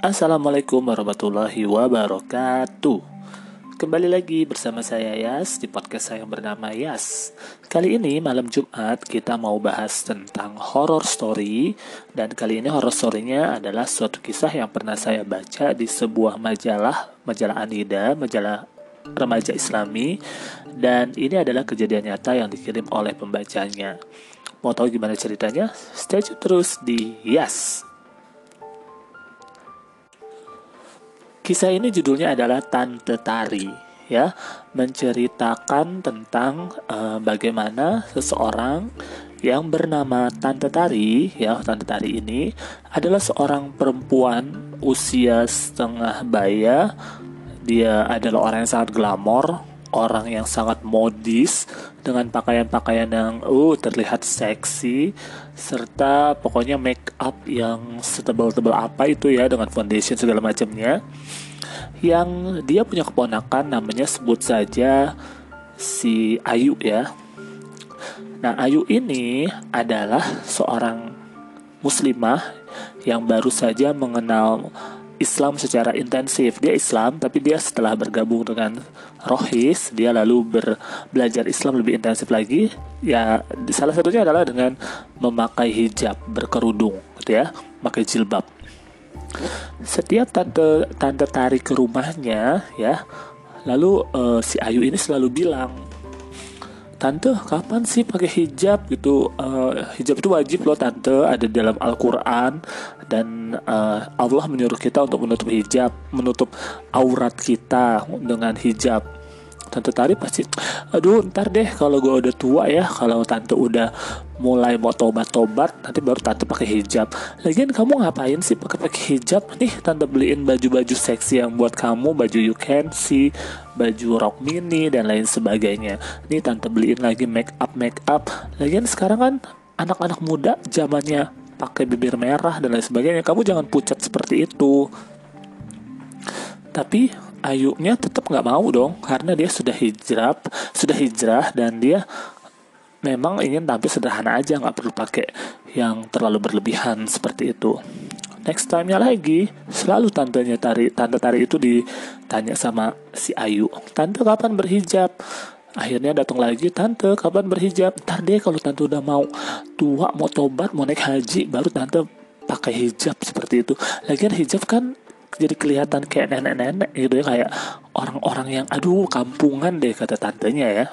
Assalamualaikum warahmatullahi wabarakatuh. Kembali lagi bersama saya Yas di podcast saya yang bernama Yas. Kali ini malam Jumat kita mau bahas tentang horror story. Dan kali ini horror story-nya adalah suatu kisah yang pernah saya baca di sebuah majalah Anida, majalah remaja islami. Dan ini adalah kejadian nyata yang dikirim oleh pembacanya. Mau tahu gimana ceritanya? Stay tune terus di Yas. Kisah ini judulnya adalah Tante Tari, ya, menceritakan tentang bagaimana seseorang yang bernama Tante Tari, ya. Tante Tari ini adalah seorang perempuan usia setengah baya. Dia adalah orang yang sangat glamor, orang yang sangat modis dengan pakaian-pakaian yang terlihat seksi, serta pokoknya make up yang setebal-tebal apa itu ya, dengan foundation segala macamnya. Yang dia punya keponakan namanya sebut saja si Ayu ya. Nah, Ayu ini adalah seorang muslimah yang baru saja mengenal Islam secara intensif. Dia Islam, tapi dia setelah bergabung dengan Rohis, dia lalu belajar Islam lebih intensif lagi. Ya, salah satunya adalah dengan memakai hijab, berkerudung, gitu ya, pakai jilbab. Setiap tante Tari ke rumahnya, ya, lalu si Ayu ini selalu bilang, "Tante, kapan sih pakai hijab gitu? Hijab itu wajib loh Tante, ada dalam Al-Quran. Dan Allah menyuruh kita untuk menutup hijab, menutup aurat kita dengan hijab." Tante Tari pasti, "Aduh, ntar deh kalau gue udah tua ya, kalau Tante udah mulai mau tobat-tobat, nanti baru Tante pakai hijab. Lagian kamu ngapain sih pakai hijab? Nih Tante beliin baju-baju seksi yang buat kamu, baju you can see, baju rok mini dan lain sebagainya. Nih Tante beliin lagi make up. Lagian sekarang kan anak-anak muda zamannya pakai bibir merah dan lain sebagainya. Kamu jangan pucat seperti itu." Tapi Ayunya tetap nggak mau dong, karena dia sudah hijrah dan dia memang ingin tampil sederhana aja, nggak perlu pakai yang terlalu berlebihan seperti itu. Next time-nya lagi, selalu Tante Tari itu ditanya sama si Ayu, "Tante kapan berhijab?" Akhirnya datang lagi, "Tante kapan berhijab? Ntar deh kalau Tante udah mau tua, mau tobat, mau naik haji, baru Tante pakai hijab seperti itu. Lagian hijab kan jadi kelihatan kayak nenek-nenek gitu ya, kayak orang-orang yang aduh kampungan deh," kata tantenya ya.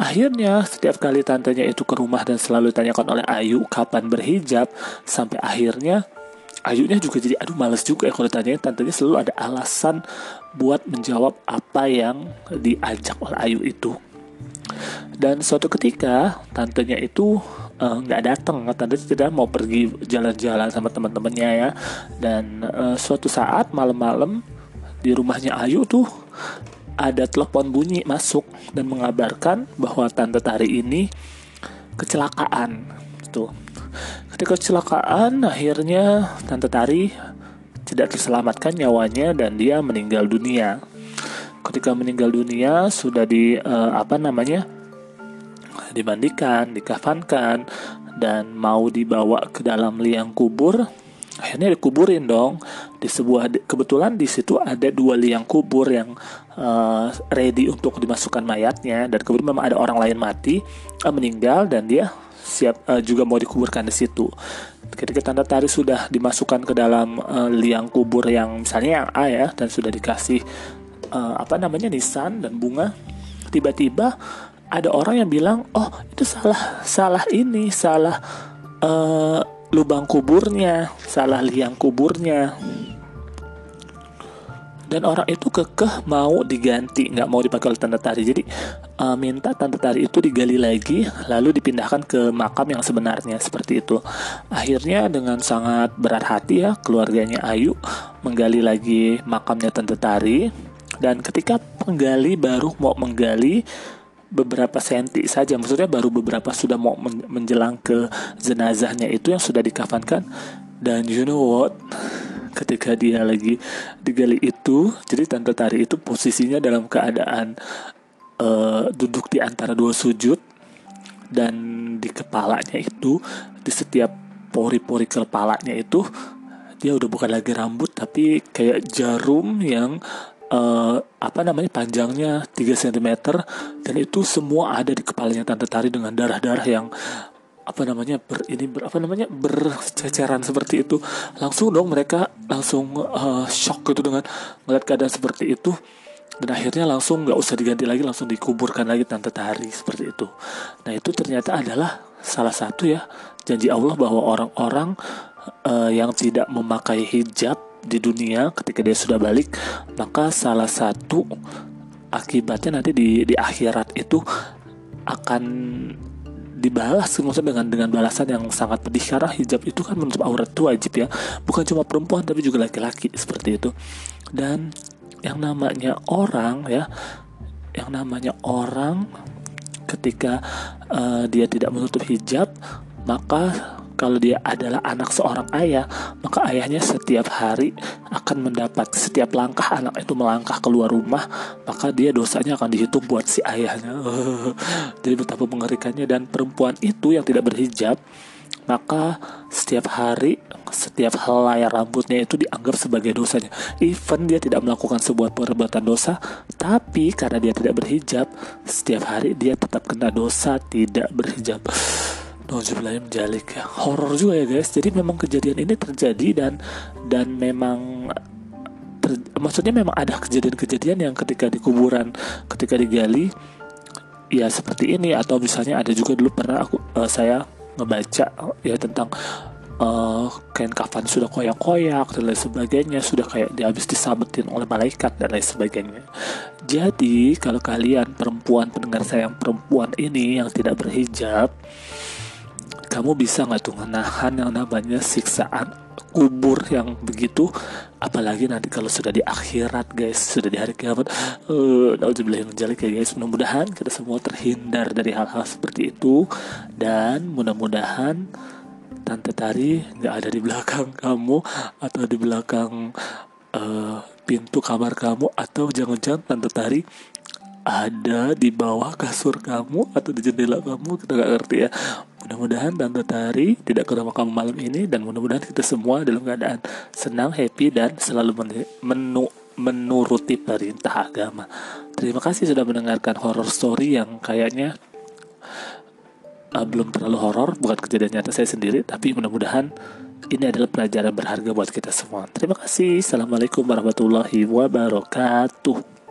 Akhirnya setiap kali tantenya itu ke rumah dan selalu ditanyakan oleh Ayu kapan berhijab, sampai akhirnya Ayunya juga jadi aduh malas juga ya kalau ditanyain. Tantenya selalu ada alasan buat menjawab apa yang diajak oleh Ayu itu. Dan suatu ketika tantenya itu nggak datang, tantenya tidak mau pergi jalan-jalan sama teman-temannya ya. Dan suatu saat malam-malam di rumahnya Ayu tuh ada telepon bunyi masuk dan mengabarkan bahwa Tante Tari ini kecelakaan tuh. Ketika kecelakaan, akhirnya Tante Tari tidak diselamatkan nyawanya dan dia meninggal dunia. Ketika meninggal dunia sudah di dimandikan, dikafankan, dan mau dibawa ke dalam liang kubur. Akhirnya dikuburin dong di sebuah, kebetulan di situ ada 2 liang kubur yang ready untuk dimasukkan mayatnya. Dan kebetulan memang ada orang lain mati, meninggal, dan dia siap juga mau dikuburkan di situ. Ketika Tante Tari sudah dimasukkan ke dalam liang kubur yang misalnya yang A ya, dan sudah dikasih nisan dan bunga, tiba-tiba ada orang yang bilang, "Oh, itu salah lubang kuburnya, salah liang kuburnya." Dan orang itu kekeh mau diganti, nggak mau dipakai oleh Tante Tari. Jadi minta Tante Tari itu digali lagi, lalu dipindahkan ke makam yang sebenarnya seperti itu. Akhirnya dengan sangat berat hati ya, keluarganya Ayu menggali lagi makamnya Tante Tari. Dan ketika penggali baru mau menggali beberapa senti saja, maksudnya baru beberapa, sudah mau menjelang ke jenazahnya itu yang sudah dikafankan. Dan you know what, ketika dia lagi digali itu, jadi Tante Tari itu posisinya dalam keadaan duduk di antara 2 sujud. Dan di kepalanya itu, di setiap pori-pori kepalanya itu dia udah bukan lagi rambut tapi kayak jarum yang panjangnya 3 cm dan itu semua ada di kepalanya Tante Tari dengan darah-darah yang berceceran seperti itu. Langsung dong mereka shock gitu dengan melihat keadaan seperti itu. Dan akhirnya langsung gak usah diganti lagi, langsung dikuburkan lagi Tante Tari seperti itu. Nah itu ternyata adalah salah satu ya janji Allah bahwa orang-orang yang tidak memakai hijab di dunia ketika dia sudah balik, maka salah satu akibatnya nanti di akhirat itu akan dibalas, maksudnya dengan balasan yang sangat pedih, karena hijab itu kan menutup aurat itu wajib ya, bukan cuma perempuan tapi juga laki-laki seperti itu. Dan yang namanya orang ketika dia tidak menutup hijab, maka kalau dia adalah anak seorang ayah, maka ayahnya setiap hari akan mendapat, setiap langkah anak itu melangkah keluar rumah, maka dia dosanya akan dihitung buat si ayahnya. Jadi betapa mengerikannya. Dan perempuan itu yang tidak berhijab, maka setiap hari, setiap helai rambutnya itu dianggap sebagai dosanya. Even dia tidak melakukan sebuah perbuatan dosa, tapi karena dia tidak berhijab, setiap hari dia tetap kena dosa tidak berhijab. Jumlahnya menjalik, horor juga ya guys. Jadi memang kejadian ini terjadi dan memang maksudnya memang ada kejadian-kejadian yang ketika di kuburan, ketika digali ya seperti ini. Atau misalnya ada juga dulu pernah saya ngebaca ya tentang kain kafan sudah koyak-koyak dan lain sebagainya, sudah kayak habis disabetin oleh malaikat dan lain sebagainya. Jadi kalau kalian perempuan, pendengar saya yang perempuan ini yang tidak berhijab, kamu bisa nggak tuh menahan yang namanya siksaan kubur yang begitu, apalagi nanti kalau sudah di akhirat guys, sudah di hari kiamat. Nauzubillah min dzalik ya guys. Mudah-mudahan kita semua terhindar dari hal-hal seperti itu, dan mudah-mudahan Tante Tari nggak ada di belakang kamu atau di belakang pintu kamar kamu, atau jangan-jangan Tante Tari ada di bawah kasur kamu atau di jendela kamu, kita nggak ngerti ya. Mudah-mudahan Tante Tari tidak ke rumah kamu malam ini, dan mudah-mudahan kita semua dalam keadaan senang, happy, dan selalu menuruti perintah agama. Terima kasih sudah mendengarkan horror story yang kayaknya belum terlalu horor, bukan kejadian nyata saya sendiri, tapi mudah-mudahan ini adalah pelajaran berharga buat kita semua. Terima kasih. Assalamualaikum warahmatullahi wabarakatuh.